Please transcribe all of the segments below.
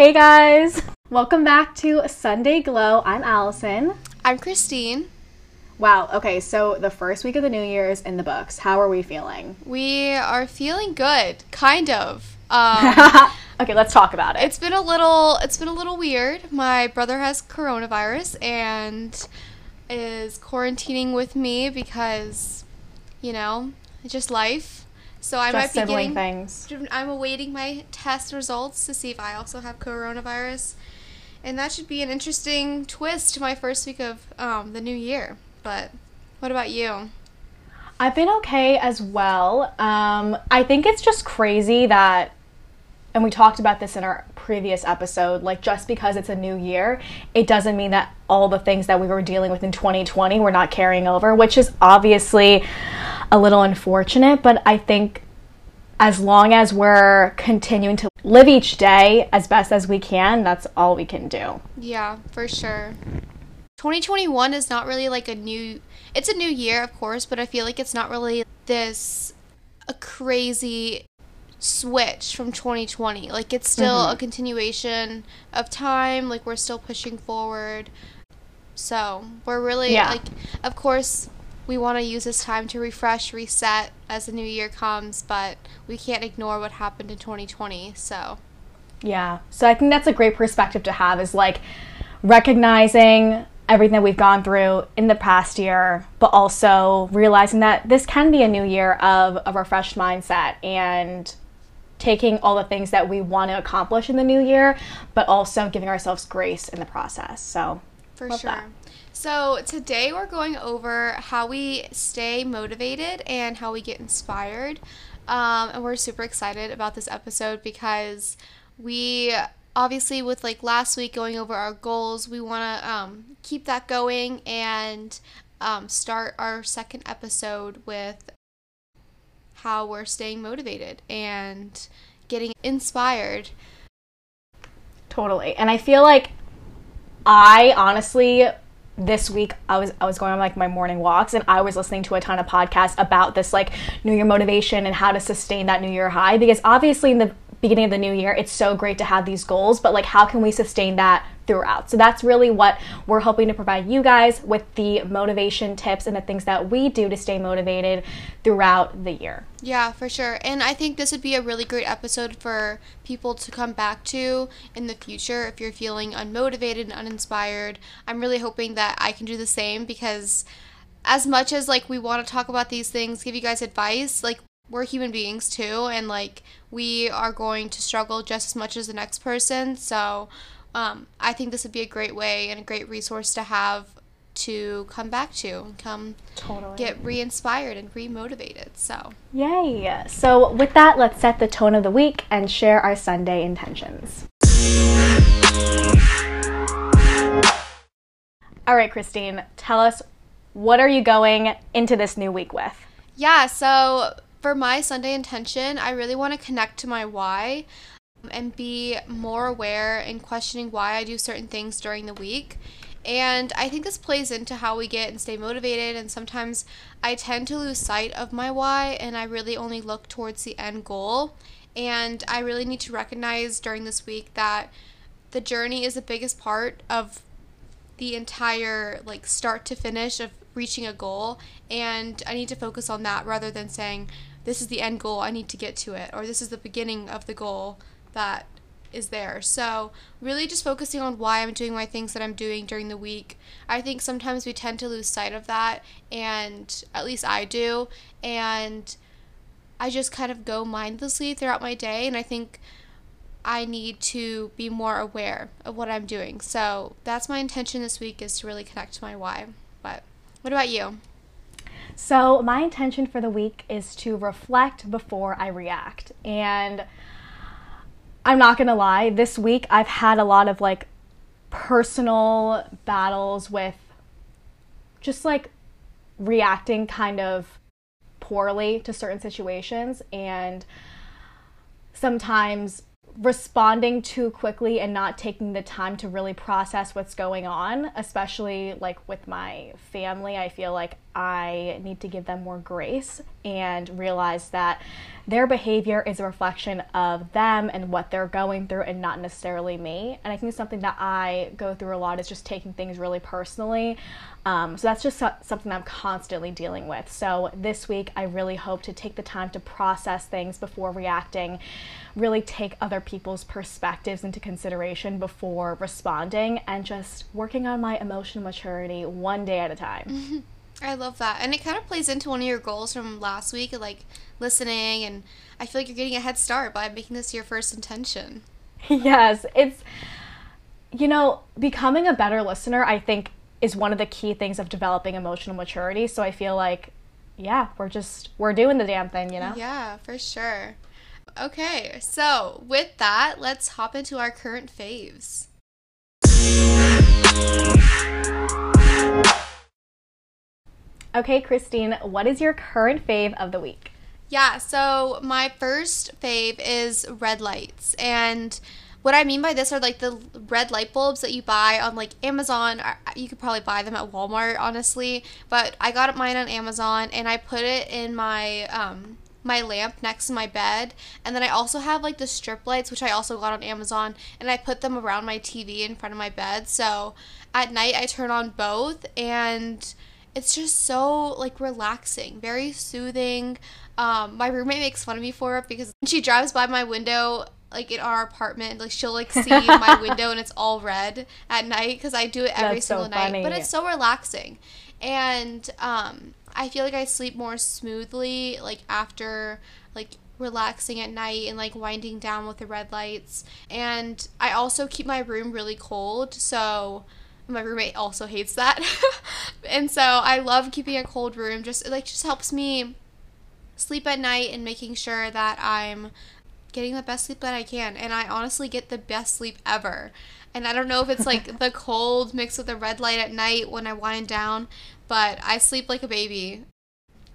Hey guys, welcome back to Sunday Glow. I'm Allison. I'm Christine. Wow, okay, so the first week of the new year is in the books. How are we feeling? We are feeling good, kind of. Okay, let's talk about it. It's been a little weird. My brother has coronavirus and is quarantining with me because, you know, it's just life. So I might be getting things. I'm awaiting my test results to see if I also have coronavirus. And that should be an interesting twist to my first week of the new year. But what about you? I've been okay as well. I think it's just crazy that, and we talked about this in our previous episode, like just because it's a new year, it doesn't mean that all the things that we were dealing with in 2020 we're not carrying over, which is obviously a little unfortunate, but I think as long as we're continuing to live each day as best as we can, that's all we can do. Yeah, for sure. 2021 is not really like it's a new year, of course, but I feel like it's not really a crazy switch from 2020. Like it's still a continuation of time, like we're still pushing forward, so we're really like, of course we want to use this time to refresh, reset as the new year comes, but we can't ignore what happened in 2020. So I think that's a great perspective to have, is like recognizing everything that we've gone through in the past year, but also realizing that this can be a new year of a refreshed mindset and taking all the things that we want to accomplish in the new year, but also giving ourselves grace in the process. So for sure. That. So today we're going over how we stay motivated and how we get inspired. And we're super excited about this episode because we obviously with like last week going over our goals, we want to keep that going and start our second episode with how we're staying motivated and getting inspired. Totally. And I feel like I honestly, this week I was going on like my morning walks and I was listening to a ton of podcasts about this like new year motivation and how to sustain that new year high, because obviously in the beginning of the new year, it's so great to have these goals, but like how can we sustain that throughout? So that's really what we're hoping to provide you guys with, the motivation tips and the things that we do to stay motivated throughout the year. Yeah, for sure. And I think this would be a really great episode for people to come back to in the future if you're feeling unmotivated and uninspired. I'm really hoping that I can do the same, because as much as like we want to talk about these things, give you guys advice, like we're human beings too, and like we are going to struggle just as much as the next person. So I think this would be a great way and a great resource to have to come back to and come totally get re-inspired and re-motivated. So yay. So with that, let's set the tone of the week and share our Sunday intentions. All right, Christine, tell us, what are you going into this new week with? Yeah, so for my Sunday intention, I really want to connect to my why and be more aware and questioning why I do certain things during the week. And I think this plays into how we get and stay motivated, and sometimes I tend to lose sight of my why and I really only look towards the end goal. And I really need to recognize during this week that the journey is the biggest part of the entire like start to finish of reaching a goal, and I need to focus on that rather than saying this is the end goal, I need to get to it, or this is the beginning of the goal that is there. So really just focusing on why I'm doing my things that I'm doing during the week. I think sometimes we tend to lose sight of that, and at least I do, and I just kind of go mindlessly throughout my day, and I think I need to be more aware of what I'm doing. So that's my intention this week, is to really connect to my why. But what about you? So my intention for the week is to reflect before I react. And I'm not going to lie, this week I've had a lot of like personal battles with just like reacting kind of poorly to certain situations, and sometimes responding too quickly and not taking the time to really process what's going on, especially like with my family. I feel like I need to give them more grace and realize that their behavior is a reflection of them and what they're going through and not necessarily me. And I think something that I go through a lot is just taking things really personally. So that's just something I'm constantly dealing with. So this week, I really hope to take the time to process things before reacting, really take other people's perspectives into consideration before responding, and just working on my emotional maturity one day at a time. Mm-hmm. I love that. And it kind of plays into one of your goals from last week, like listening, and I feel like you're getting a head start by making this your first intention. Yes. It's, you know, becoming a better listener, I think, is one of the key things of developing emotional maturity. So I feel like, yeah, we're doing the damn thing, you know? Yeah, for sure. Okay. So with that, let's hop into our current faves. Okay, Christine, what is your current fave of the week? Yeah, so my first fave is red lights. And what I mean by this are like the red light bulbs that you buy on like Amazon. You could probably buy them at Walmart, honestly. But I got mine on Amazon and I put it in my my lamp next to my bed. And then I also have like the strip lights, which I also got on Amazon. And I put them around my TV in front of my bed. So at night I turn on both, and it's just so, like, relaxing, very soothing. My roommate makes fun of me for it because when she drives by my window, like, in our apartment, like, she'll, like, see my window and it's all red at night because I do it every night. But it's so relaxing. And I feel like I sleep more smoothly, like, after, like, relaxing at night and, like, winding down with the red lights. And I also keep my room really cold, so my roommate also hates that. And so I love keeping a cold room. It just helps me sleep at night and making sure that I'm getting the best sleep that I can. And I honestly get the best sleep ever. And I don't know if it's like the cold mixed with the red light at night when I wind down, but I sleep like a baby.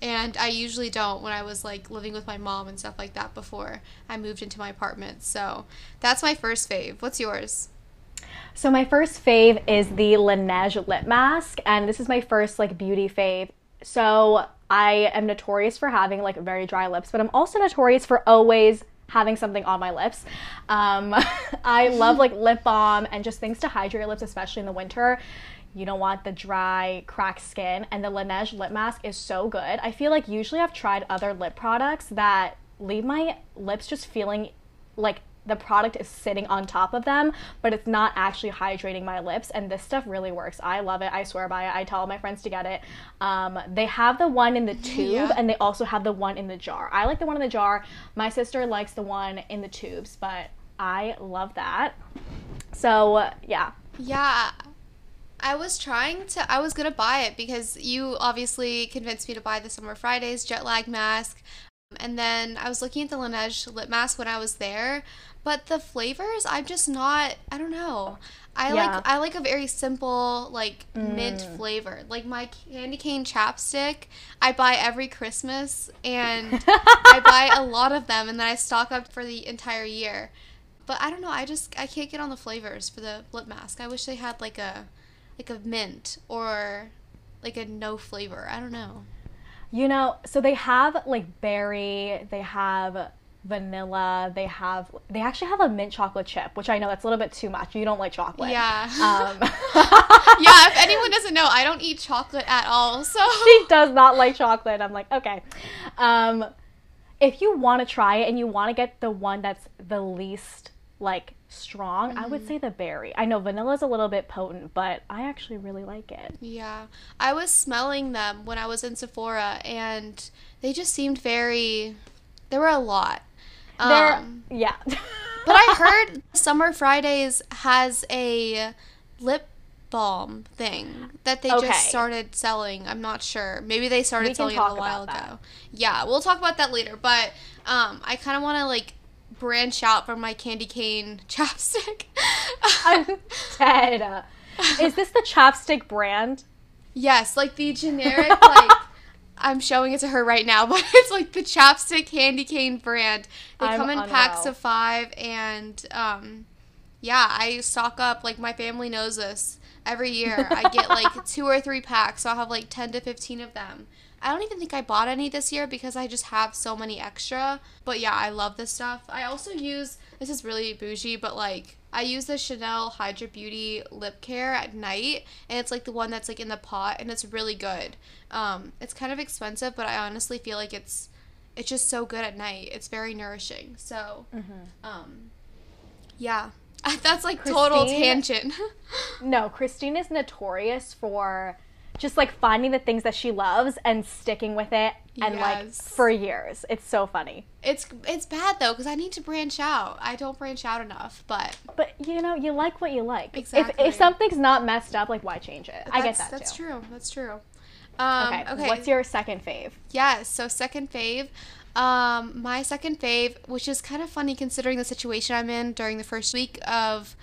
And I usually don't when I was like living with my mom and stuff like that before I moved into my apartment. So that's my first fave. What's yours? So my first fave is the Laneige lip mask, and this is my first like beauty fave. So I am notorious for having like very dry lips, but I'm also notorious for always having something on my lips. I love like lip balm and just things to hydrate your lips, especially in the winter. You don't want the dry, cracked skin, and the Laneige lip mask is so good. I feel like usually I've tried other lip products that leave my lips just feeling like the product is sitting on top of them, but it's not actually hydrating my lips, and this stuff really works. I love it. I swear by it. I tell all my friends to get it. They have the one in the tube, and they also have the one in the jar. I like the one in the jar. My sister likes the one in the tubes, but I love that. So, yeah. Yeah. I was going to buy it because you obviously convinced me to buy the Summer Fridays jet lag mask. And then I was looking at the Laneige lip mask when I was there, but the flavors, I'm just not, I don't know. I like a very simple, like, mint flavor. Like, my candy cane ChapStick, I buy every Christmas, and I buy a lot of them, and then I stock up for the entire year. But I don't know, I can't get on the flavors for the lip mask. I wish they had, like a mint or, like, a no flavor. I don't know. You know, so they have like berry, they have vanilla, they actually have a mint chocolate chip, which I know that's a little bit too much. You don't like chocolate. Yeah. Yeah, if anyone doesn't know, I don't eat chocolate at all, so. She does not like chocolate. I'm like, okay. If you want to try it and you want to get the one that's the least like strong, I would say the berry. I know vanilla's a little bit potent, but I actually really like it. Yeah. I was smelling them when I was in Sephora, and they just seemed very, there were a lot. Yeah. But I heard Summer Fridays has a lip balm thing that they just started selling. I'm not sure. Maybe they started selling it a while ago. Yeah, we'll talk about that later, but I kind of want to like branch out from my candy cane ChapStick. I'm dead. Is this the ChapStick brand? Yes, like the generic, like, I'm showing it to her right now, but it's like the ChapStick candy cane brand. They come in packs of 5, and yeah, I stock up. Like, my family knows this. every year. I get like 2 or 3 packs, so I'll have like 10 to 15 of them. I don't even think I bought any this year because I just have so many extra. But yeah, I love this stuff. I also use, this is really bougie, but like I use the Chanel Hydra Beauty lip care at night, and it's like the one that's like in the pot, and it's really good. It's kind of expensive, but I honestly feel like it's just so good at night. It's very nourishing. So, yeah, that's like total tangent. No, Christine is notorious for just like finding the things that she loves and sticking with it, and like for years. It's so funny. It's bad though, because I need to branch out. I don't branch out enough, but you know, you like what you like. Exactly. If something's not messed up, like why change it? I get that. That's true. That's true. Okay. What's your second fave? Yes. So second fave. My second fave, which is kind of funny considering the situation I'm in during the first week of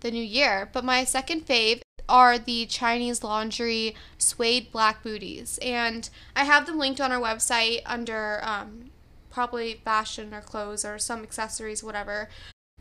the new year, but my second fave are the Chinese Laundry suede black booties, and I have them linked on our website under probably fashion or clothes or some accessories, whatever.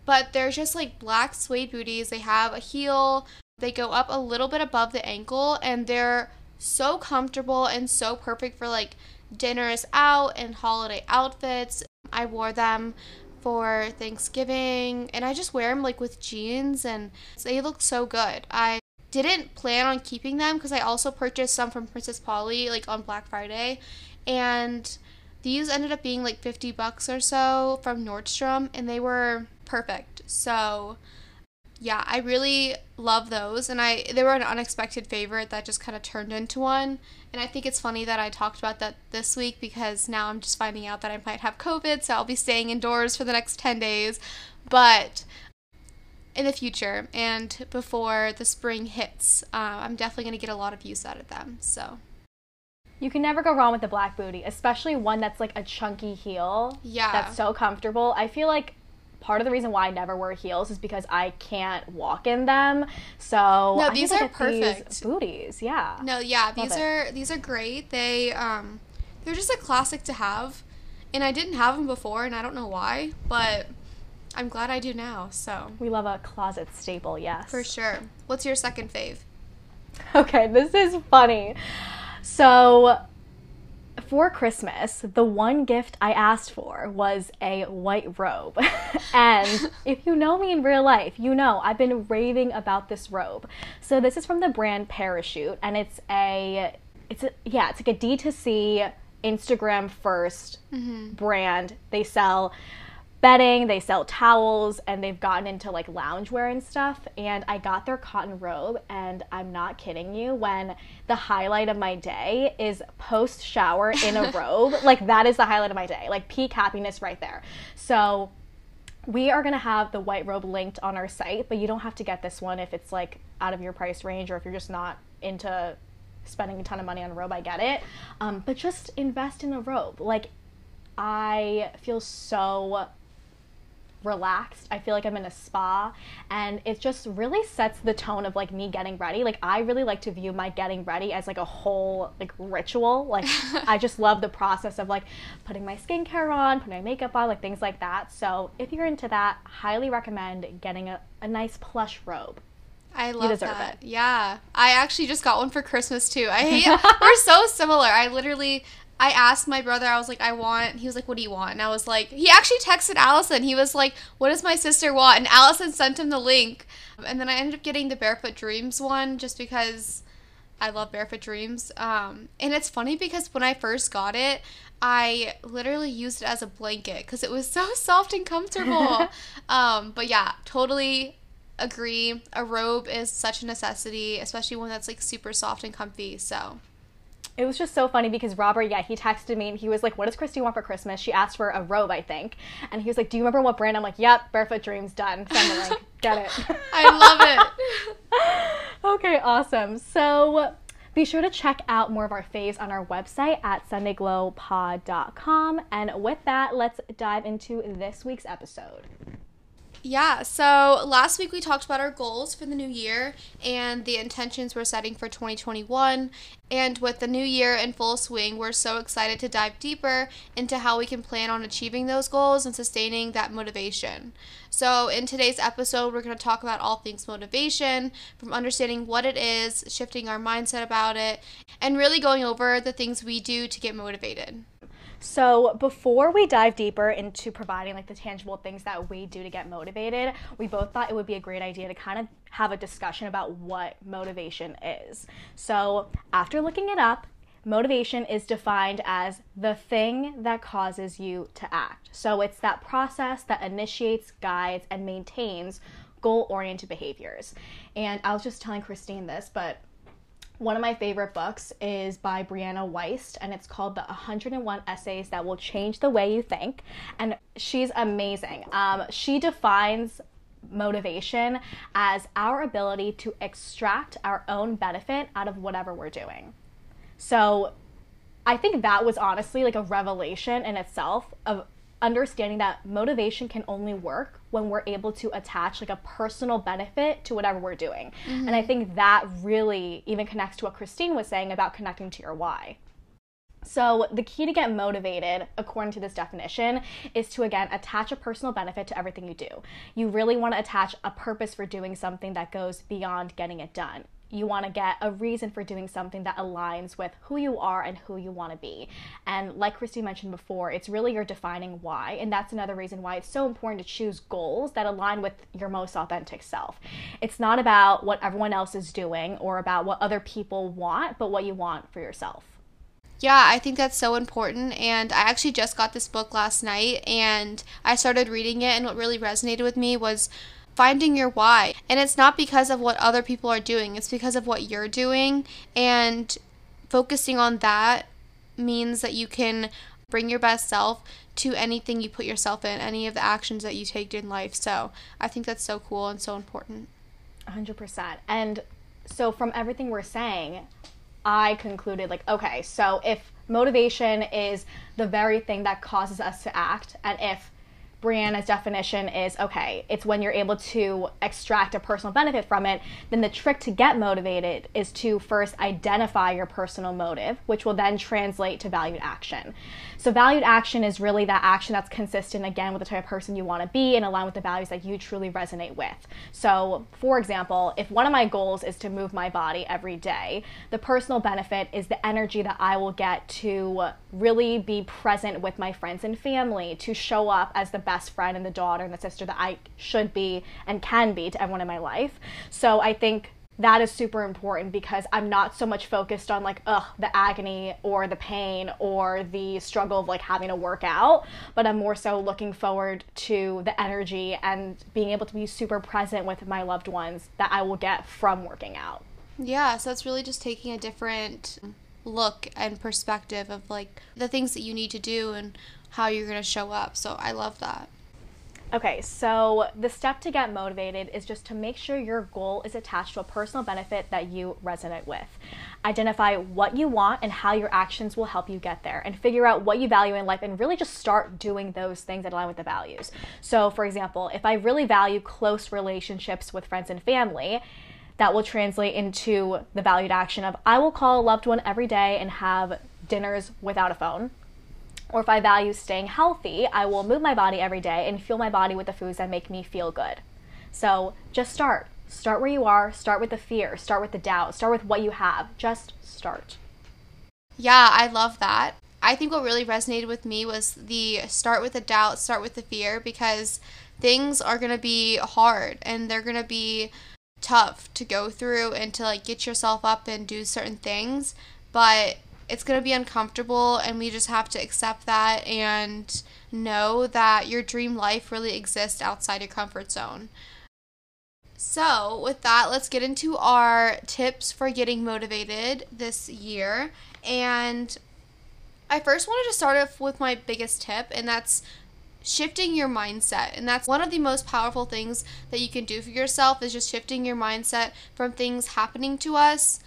But they're just like black suede booties. They have a heel, they go up a little bit above the ankle, and they're so comfortable and so perfect for like dinners out and holiday outfits. I wore them for Thanksgiving, and I just wear them like with jeans, and they look so good. I didn't plan on keeping them because I also purchased some from Princess Polly like on Black Friday, and these ended up being like $50 or so from Nordstrom, and they were perfect. So yeah, I really love those, and they were an unexpected favorite that just kind of turned into one. And I think it's funny that I talked about that this week because now I'm just finding out that I might have COVID, so I'll be staying indoors for the next 10 days, but in the future and before the spring hits, I'm definitely going to get a lot of use out of them, so. You can never go wrong with the black booty, especially one that's like a chunky heel. Yeah. That's so comfortable. I feel like part of the reason why I never wear heels is because I can't walk in them. So no, these are perfect. These booties, yeah. No, yeah, these are great. They they're just a classic to have, and I didn't have them before, and I don't know why, but I'm glad I do now. So we love a closet staple, yes, for sure. What's your second fave? Okay, this is funny. So, for Christmas, the one gift I asked for was a white robe. And if you know me in real life, you know I've been raving about this robe. So this is from the brand Parachute, and it's like a D2C Instagram first brand. They sell bedding, they sell towels, and they've gotten into like loungewear and stuff. And I got their cotton robe, and I'm not kidding you when the highlight of my day is post shower in a robe. Like that is the highlight of my day, like peak happiness right there. So we are gonna have the white robe linked on our site, but you don't have to get this one if it's like out of your price range or if you're just not into spending a ton of money on a robe. I get it, but just invest in a robe. Like I feel so relaxed. I feel like I'm in a spa, and it just really sets the tone of like me getting ready. Like I really like to view my getting ready as like a whole like ritual. Like I just love the process of like putting my skincare on, putting my makeup on, like things like that. So if you're into that, highly recommend getting a nice plush robe. I love that. It. Yeah. I actually just got one for Christmas too. I hate we're so similar. I asked my brother, I was like, I want, he was like, what do you want? And I was like, he actually texted Allison. He was like, what does my sister want? And Allison sent him the link. And then I ended up getting the Barefoot Dreams one just because I love Barefoot Dreams. And it's funny because when I first got it, I literally used it as a blanket because it was so soft and comfortable. But yeah, totally agree. A robe is such a necessity, especially one that's like super soft and comfy, so. It was just so funny because Robert, he texted me and he was like, what does Christy want for Christmas? She asked for a robe, I think. And he was like, do you remember what brand? I'm like, yep, Barefoot Dreams, done. Send the link. Get it. I love it. Okay, awesome. So be sure to check out more of our faves on our website at sundayglowpod.com. And with that, let's dive into this week's episode. Yeah, so last week we talked about our goals for the new year and the intentions we're setting for 2021. And with the new year in full swing, we're so excited to dive deeper into how we can plan on achieving those goals and sustaining that motivation. So in today's episode, we're going to talk about all things motivation, from understanding what it is, shifting our mindset about it, and really going over the things we do to get motivated. So before we dive deeper into providing like the tangible things that we do to get motivated, we both thought it would be a great idea to kind of have a discussion about what motivation is. So after looking it up, motivation is defined as the thing that causes you to act. So it's that process that initiates, guides, and maintains goal-oriented behaviors. And I was just telling Christine this, but one of my favorite books is by Brianna Wiest, and it's called The 101 Essays That Will Change the Way You Think, and she's amazing. She defines motivation as our ability to extract our own benefit out of whatever we're doing. So I think that was honestly like a revelation in itself of understanding that motivation can only work when we're able to attach like a personal benefit to whatever we're doing. Mm-hmm. And I think that really even connects to what Christine was saying about connecting to your why. So the key to get motivated, according to this definition, is to, again, attach a personal benefit to everything you do. You really want to attach a purpose for doing something that goes beyond getting it done. You want to get a reason for doing something that aligns with who you are and who you want to be. And like Christy mentioned before, it's really your defining why. And that's another reason why it's so important to choose goals that align with your most authentic self. It's not about what everyone else is doing or about what other people want, but what you want for yourself. Yeah, I think that's so important, and I actually just got this book last night, and I started reading it, and what really resonated with me was finding your why. And it's not because of what other people are doing, it's because of what you're doing, and focusing on that means that you can bring your best self to anything you put yourself in, any of the actions that you take in life. So I think that's so cool and so important. 100%. And so from everything we're saying, I concluded, like, okay, so if motivation is the very thing that causes us to act, and if Brianna's definition is, okay, it's when you're able to extract a personal benefit from it, then the trick to get motivated is to first identify your personal motive, which will then translate to valued action. So valued action is really that action that's consistent, again, with the type of person you want to be and align with the values that you truly resonate with. So for example, if one of my goals is to move my body every day, the personal benefit is the energy that I will get to really be present with my friends and family, to show up as the best friend and the daughter and the sister that I should be and can be to everyone in my life. So I think that is super important, because I'm not so much focused on like, the agony or the pain or the struggle of like having to work out, but I'm more so looking forward to the energy and being able to be super present with my loved ones that I will get from working out. Yeah, so it's really just taking a different look and perspective of like the things that you need to do and how you're going to show up. So I love that. Okay, so the step to get motivated is just to make sure your goal is attached to a personal benefit that you resonate with. Identify what you want and how your actions will help you get there, and figure out what you value in life and really just start doing those things that align with the values. So for example, if I really value close relationships with friends and family, that will translate into the valued action of, I will call a loved one every day and have dinners without a phone. Or if I value staying healthy, I will move my body every day and fuel my body with the foods that make me feel good. So just start. Start where you are. Start with the fear. Start with the doubt. Start with what you have. Just start. Yeah, I love that. I think what really resonated with me was the start with the doubt, start with the fear, because things are going to be hard and they're going to be tough to go through and to like get yourself up and do certain things, but it's going to be uncomfortable, and we just have to accept that and know that your dream life really exists outside your comfort zone. So with that, let's get into our tips for getting motivated this year. And I first wanted to start off with my biggest tip, and that's shifting your mindset. And that's one of the most powerful things that you can do for yourself, is just shifting your mindset from things happening to us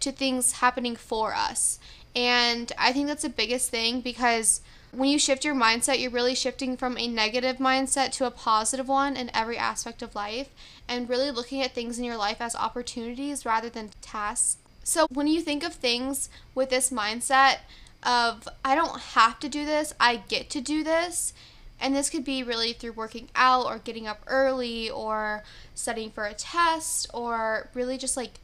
to things happening for us. And I think that's the biggest thing, because When you shift your mindset, you're really shifting from a negative mindset to a positive one in every aspect of life, and really looking at things in your life as opportunities rather than tasks. So when you think of things with this mindset of, I don't have to do this, I get to do this, and this could be really through working out or getting up early or studying for a test or really just like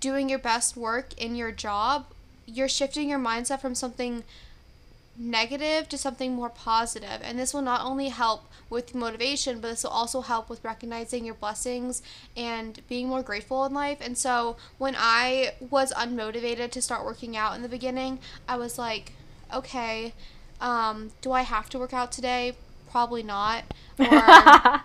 doing your best work in your job, you're shifting your mindset from something negative to something more positive. And this will not only help with motivation, but this will also help with recognizing your blessings and being more grateful in life. And so when I was unmotivated to start working out in the beginning, I was like, okay, do I have to work out today? Probably not. Or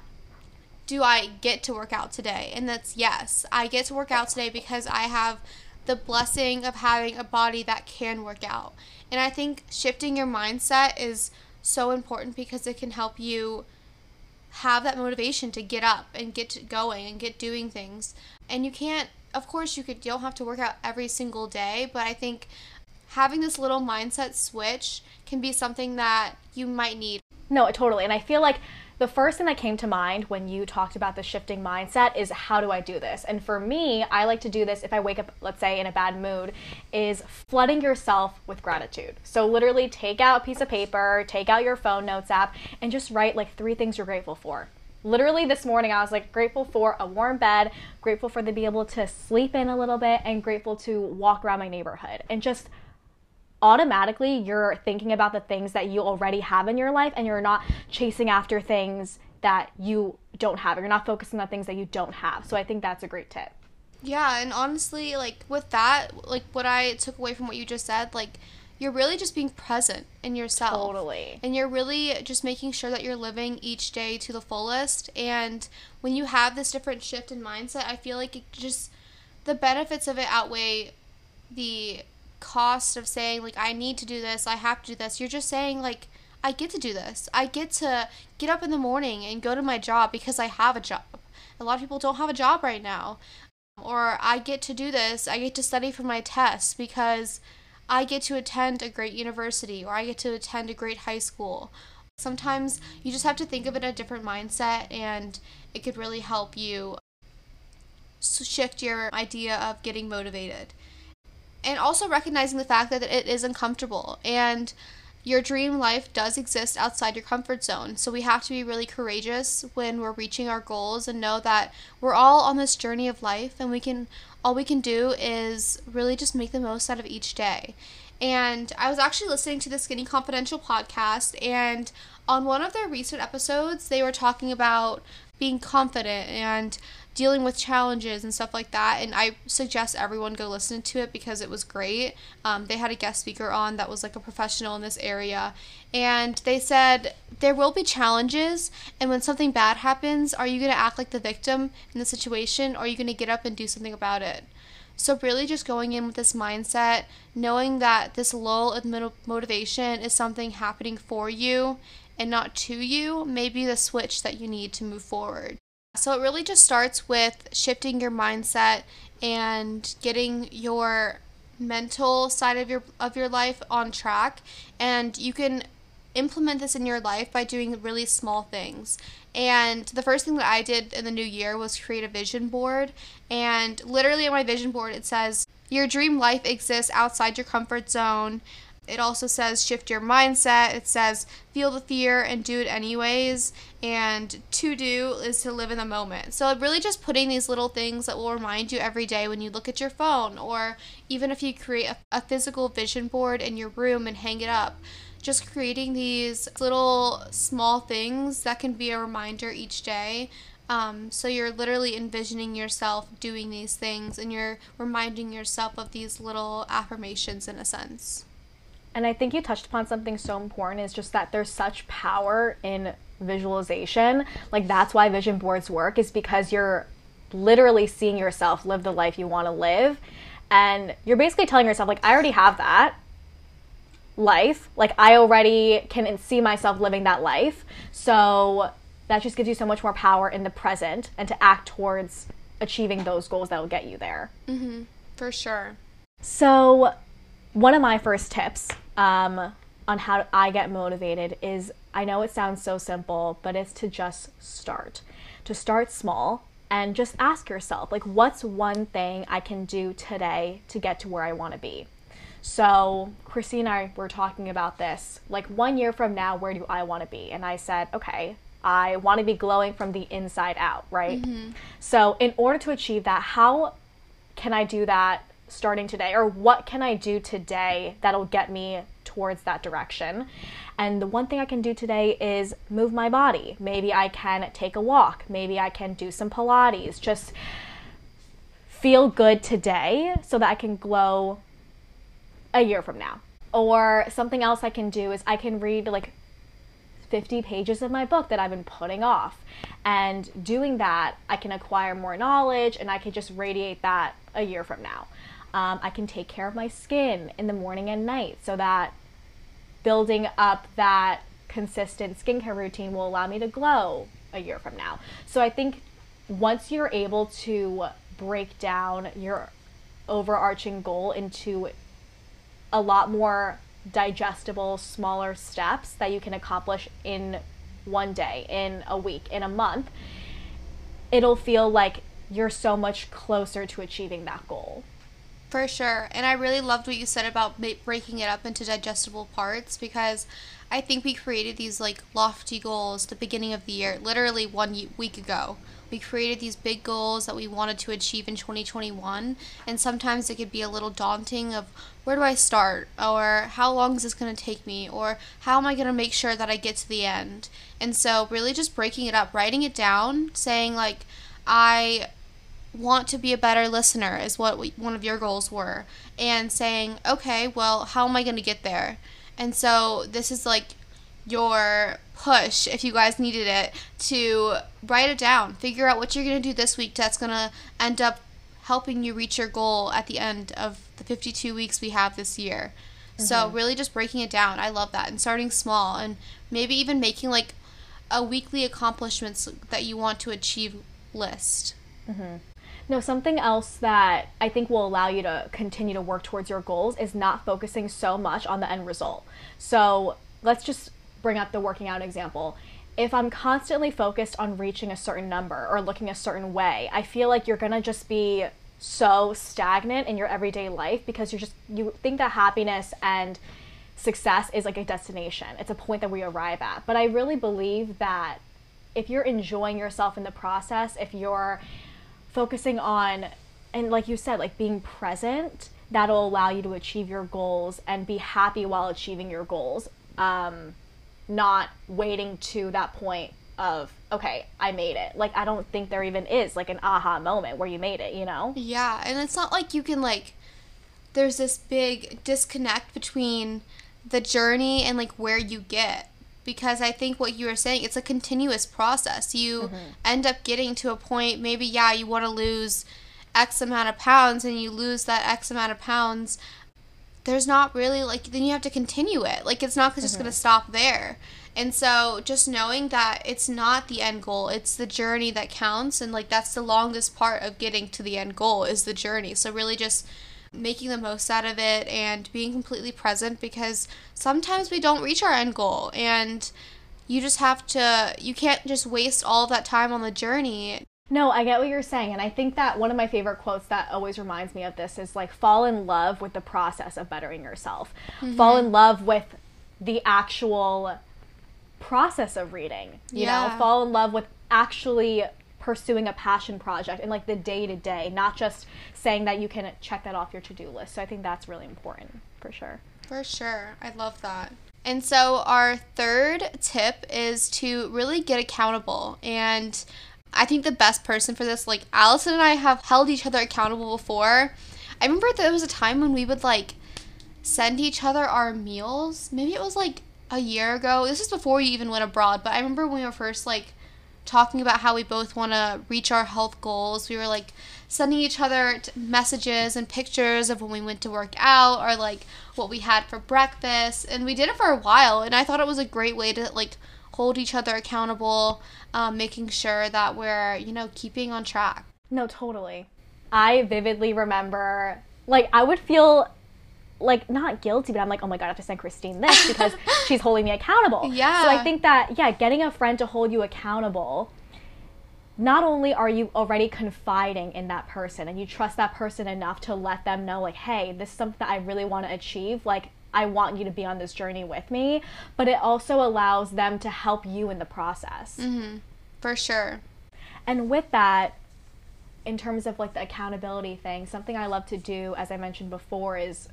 do I get to work out today? And that's yes. I get to work out today because I have the blessing of having a body that can work out. And I think shifting your mindset is so important because it can help you have that motivation to get up and get going and get doing things. And you can't, of course, you don't have to work out every single day, but I think having this little mindset switch can be something that you might need. No, totally. And I feel like the first thing that came to mind when you talked about the shifting mindset is, how do I do this? And for me, I like to do this if I wake up, let's say, in a bad mood, is flooding yourself with gratitude. So literally take out a piece of paper, take out your phone notes app, and just write like 3 things you're grateful for. Literally this morning, I was like, grateful for a warm bed, grateful for to be able to sleep in a little bit, and grateful to walk around my neighborhood. And just automatically you're thinking about the things that you already have in your life, and you're not chasing after things that you don't have. You're not focusing on things that you don't have. So I think that's a great tip. Yeah, and honestly, like with that, like what I took away from what you just said, like you're really just being present in yourself. Totally. And you're really just making sure that you're living each day to the fullest. And when you have this different shift in mindset, I feel like it just, the benefits of it outweigh the cost of saying like, I need to do this, I have to do this. You're just saying like, I get to do this. I get to get up in the morning and go to my job because I have a job. A lot of people don't have a job right now. Or I get to do this. I get to study for my tests because I get to attend a great university, or I get to attend a great high school. Sometimes you just have to think of it in a different mindset, and it could really help you shift your idea of getting motivated. And also recognizing the fact that it is uncomfortable, and your dream life does exist outside your comfort zone. So we have to be really courageous when we're reaching our goals, and know that we're all on this journey of life, and all we can do is really just make the most out of each day. And I was actually listening to the Skinny Confidential podcast, and on one of their recent episodes, they were talking about being confident and dealing with challenges and stuff like that, and I suggest everyone go listen to it because it was great. They had a guest speaker on that was like a professional in this area, and they said, there will be challenges, and when something bad happens, are you going to act like the victim in the situation, or are you going to get up and do something about it? So really just going in with this mindset, knowing that this lull in motivation is something happening for you and not to you, may be the switch that you need to move forward. So it really just starts with shifting your mindset and getting your mental side of your life on track. And you can implement this in your life by doing really small things. And the first thing that I did in the new year was create a vision board. And literally on my vision board, it says, your dream life exists outside your comfort zone. It also says shift your mindset. It says feel the fear and do it anyways. And to do is to live in the moment. So really just putting these little things that will remind you every day when you look at your phone, or even if you create a physical vision board in your room and hang it up. Just creating these little small things that can be a reminder each day. So you're literally envisioning yourself doing these things, and you're reminding yourself of these little affirmations in a sense. And I think you touched upon something so important, is just that there's such power in visualization. Like, that's why vision boards work, is because you're literally seeing yourself live the life you want to live. And you're basically telling yourself, like, I already have that life. Like, I already can see myself living that life. So that just gives you so much more power in the present, and to act towards achieving those goals that will get you there. Mm-hmm. For sure. So one of my first tips on how I get motivated is, I know it sounds so simple, but it's to just start. To start small and just ask yourself, like, what's one thing I can do today to get to where I want to be? So Christine and I were talking about this, like, 1 year from now, where do I want to be? And I said, okay, I want to be glowing from the inside out, right? Mm-hmm. So in order to achieve that, how can I do that starting today? Or what can I do today that'll get me towards that direction? And the one thing I can do today is move my body. Maybe I can take a walk. Maybe I can do some Pilates. Just feel good today so that I can glow a year from now. Or something else I can do is I can read like 50 pages of my book that I've been putting off. And doing that, I can acquire more knowledge and I can just radiate that a year from now. I can take care of my skin in the morning and night so that building up that consistent skincare routine will allow me to glow a year from now. So I think once you're able to break down your overarching goal into a lot more digestible, smaller steps that you can accomplish in one day, in a week, in a month, it'll feel like you're so much closer to achieving that goal. For sure. And I really loved what you said about breaking it up into digestible parts, because I think we created these like lofty goals at the beginning of the year. Literally 1 week ago, we created these big goals that we wanted to achieve in 2021. And sometimes it could be a little daunting of, where do I start? Or how long is this going to take me? Or how am I going to make sure that I get to the end? And so really just breaking it up, writing it down, saying like, I want to be a better listener is what one of your goals were, and saying, okay, well, how am I going to get there? And so this is like your push, if you guys needed it, to write it down, figure out what you're going to do this week that's going to end up helping you reach your goal at the end of the 52 weeks we have this year. Mm-hmm. So really just breaking it down. I love that. And starting small, and maybe even making like a weekly accomplishments that you want to achieve list. Mm-hmm. No, something else that I think will allow you to continue to work towards your goals is not focusing so much on the end result. So let's just bring up the working out example. If I'm constantly focused on reaching a certain number or looking a certain way, I feel like you're going to just be so stagnant in your everyday life, because you think that happiness and success is like a destination. It's a point that we arrive at. But I really believe that if you're enjoying yourself in the process, if you're focusing on, and like you said, like being present, that'll allow you to achieve your goals and be happy while achieving your goals. Not waiting to that point of, okay, I made it. Like, I don't think there even is like an aha moment where you made it, you know? Yeah. And it's not like you can like, there's this big disconnect between the journey and like where you get. Because I think what you were saying, it's a continuous process. You mm-hmm. end up getting to a point, maybe, yeah, you want to lose X amount of pounds, and you lose that X amount of pounds. There's not really, like, then you have to continue it. Like, it's not mm-hmm. just going to stop there. And so just knowing that it's not the end goal, it's the journey that counts. And, like, that's the longest part of getting to the end goal is the journey. So really just making the most out of it and being completely present, because sometimes we don't reach our end goal, and you can't just waste all of that time on the journey. No, I get what you're saying. And I think that one of my favorite quotes that always reminds me of this is like, fall in love with the process of bettering yourself. Mm-hmm. Fall in love with the actual process of reading, you know, fall in love with actually pursuing a passion project and like the day-to-day, not just saying that you can check that off your to-do list. So I think that's really important, for sure. For sure. I love that. And so our third tip is to really get accountable. And I think the best person for this, like Allison and I have held each other accountable before. I remember there was a time when we would like send each other our meals. Maybe it was like a year ago. This is before you even went abroad, but I remember when we were first like talking about how we both want to reach our health goals, we were like sending each other messages and pictures of when we went to work out or like what we had for breakfast, and we did it for a while, and I thought it was a great way to like hold each other accountable, making sure that we're, you know, keeping on track. No, totally. I vividly remember like I would feel like, not guilty, but I'm like, oh my God, I have to send Christine this because she's holding me accountable. Yeah. So I think that, yeah, getting a friend to hold you accountable, not only are you already confiding in that person and you trust that person enough to let them know, like, hey, this is something that I really want to achieve. Like, I want you to be on this journey with me. But it also allows them to help you in the process. Mm-hmm. For sure. And with that, in terms of, like, the accountability thing, something I love to do, as I mentioned before, is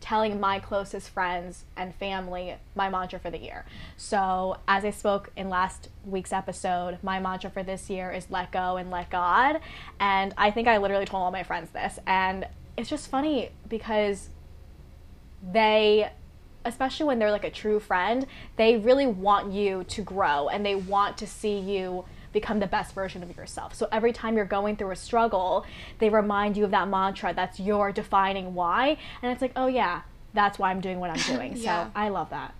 telling my closest friends and family my mantra for the year. So as I spoke in last week's episode, my mantra for this year is let go and let God. And I think I literally told all my friends this. And it's just funny because they, especially when they're like a true friend, they really want you to grow and they want to see you become the best version of yourself. So every time you're going through a struggle, they remind you of that mantra. That's your defining why. And it's like, oh yeah, that's why I'm doing what I'm doing. Yeah. So I love that.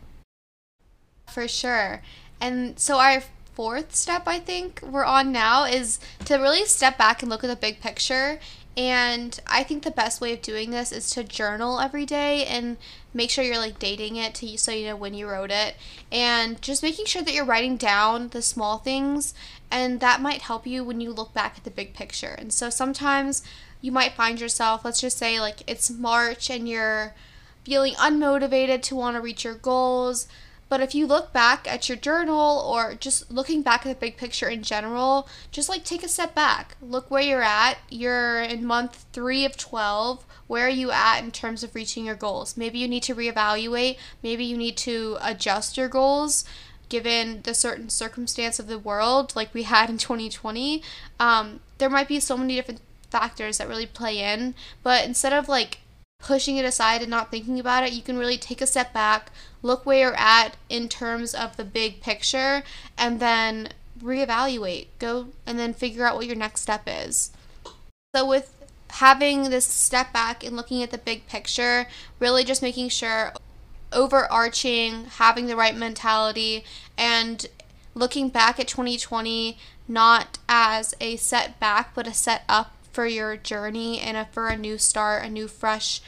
For sure. And so our fourth step, I think we're on now, is to really step back and look at the big picture. And I think the best way of doing this is to journal every day and make sure you're, like, dating it so you know when you wrote it. And just making sure that you're writing down the small things, and that might help you when you look back at the big picture. And so sometimes you might find yourself, let's just say, like, it's March and you're feeling unmotivated to want to reach your goals. But if you look back at your journal or just looking back at the big picture in general, just, like, take a step back. Look where you're at. You're in month 3 of 12. Where are you at in terms of reaching your goals? Maybe you need to reevaluate. Maybe you need to adjust your goals given the certain circumstance of the world like we had in 2020. There might be so many different factors that really play in. But instead of, like, pushing it aside and not thinking about it, you can really take a step back, look where you're at in terms of the big picture, and then reevaluate. Go and then figure out what your next step is. So with having this step back and looking at the big picture, really just making sure overarching, having the right mentality, and looking back at 2020 not as a setback but a set up for your journey and for a new start, a new fresh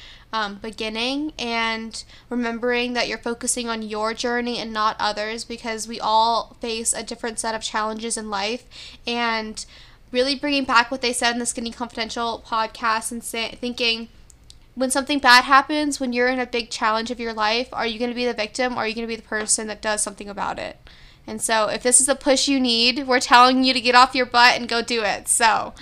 beginning, and remembering that you're focusing on your journey and not others, because we all face a different set of challenges in life. And really bringing back what they said in the Skinny Confidential podcast and thinking, when something bad happens, when you're in a big challenge of your life, are you going to be the victim or are you going to be the person that does something about it? And so if this is the push you need, we're telling you to get off your butt and go do it. So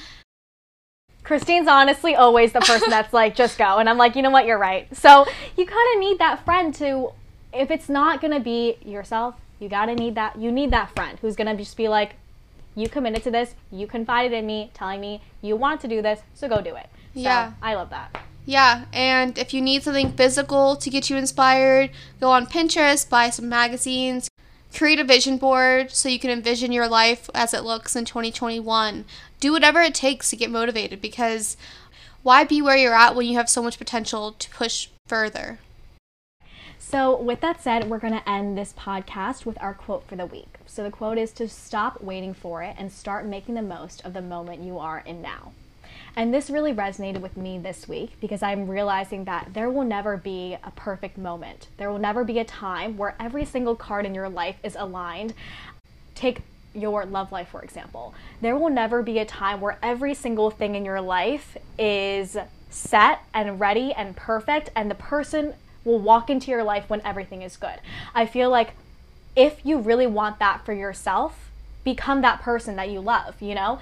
Christine's honestly always the person that's like, just go. And I'm like, you know what? You're right. So you kind of need that friend to, if it's not going to be yourself, you got to need that. You need that friend who's going to just be like, you committed to this. You confided in me, telling me you want to do this. So go do it. So, yeah. I love that. Yeah. And if you need something physical to get you inspired, go on Pinterest, buy some magazines, create a vision board so you can envision your life as it looks in 2021. Do whatever it takes to get motivated, because why be where you're at when you have so much potential to push further? So with that said, we're going to end this podcast with our quote for the week. So the quote is to stop waiting for it and start making the most of the moment you are in now. And this really resonated with me this week because I'm realizing that there will never be a perfect moment. There will never be a time where every single card in your life is aligned. Take your love life, for example. There will never be a time where every single thing in your life is set and ready and perfect, and the person will walk into your life when everything is good. I feel like if you really want that for yourself, become that person that you love, you know?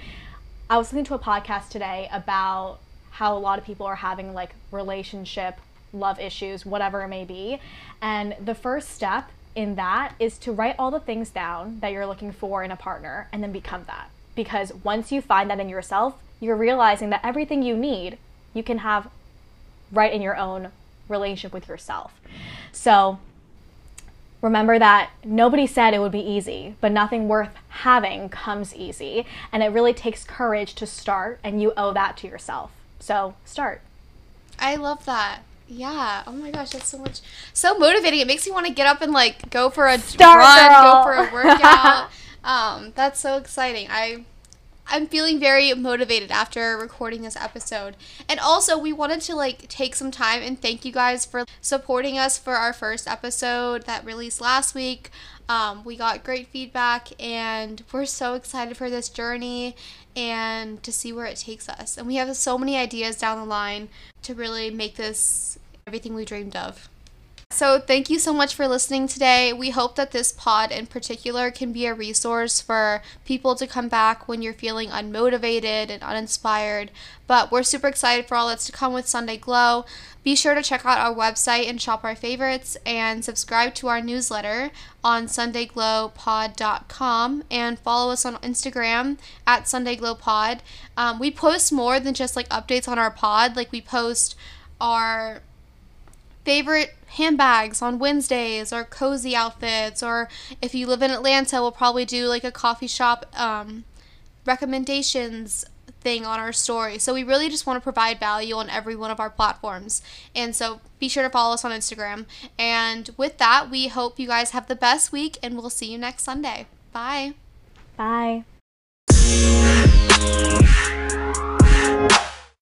I was listening to a podcast today about how a lot of people are having, like, relationship, love issues, whatever it may be, and the first step in that is to write all the things down that you're looking for in a partner and then become that. Because once you find that in yourself, you're realizing that everything you need, you can have right in your own relationship with yourself. So remember that nobody said it would be easy, but nothing worth having comes easy. And it really takes courage to start, and you owe that to yourself. So start. I love that. Yeah. Oh my gosh, that's so motivating. It makes me want to get up and, like, go for a run, girl. Go for a workout. That's so exciting. I I'm feeling very motivated after recording this episode. And also, we wanted to take some time and thank you guys for supporting us for our first episode that released last week. We got great feedback and we're so excited for this journey and to see where it takes us. And we have so many ideas down the line to really make this everything we dreamed of. So thank you so much for listening today. We hope that this pod in particular can be a resource for people to come back when you're feeling unmotivated and uninspired. But we're super excited for all that's to come with Sunday Glow. Be sure to check out our website and shop our favorites and subscribe to our newsletter on sundayglowpod.com and follow us on Instagram at sundayglowpod. We post more than just updates on our pod. We post our favorite handbags on Wednesdays or cozy outfits, or if you live in Atlanta, we'll probably do a coffee shop recommendations thing on our story. So we really just want to provide value on every one of our platforms, and so be sure to follow us on Instagram. And with that, we hope you guys have the best week, and we'll see you next Sunday. Bye.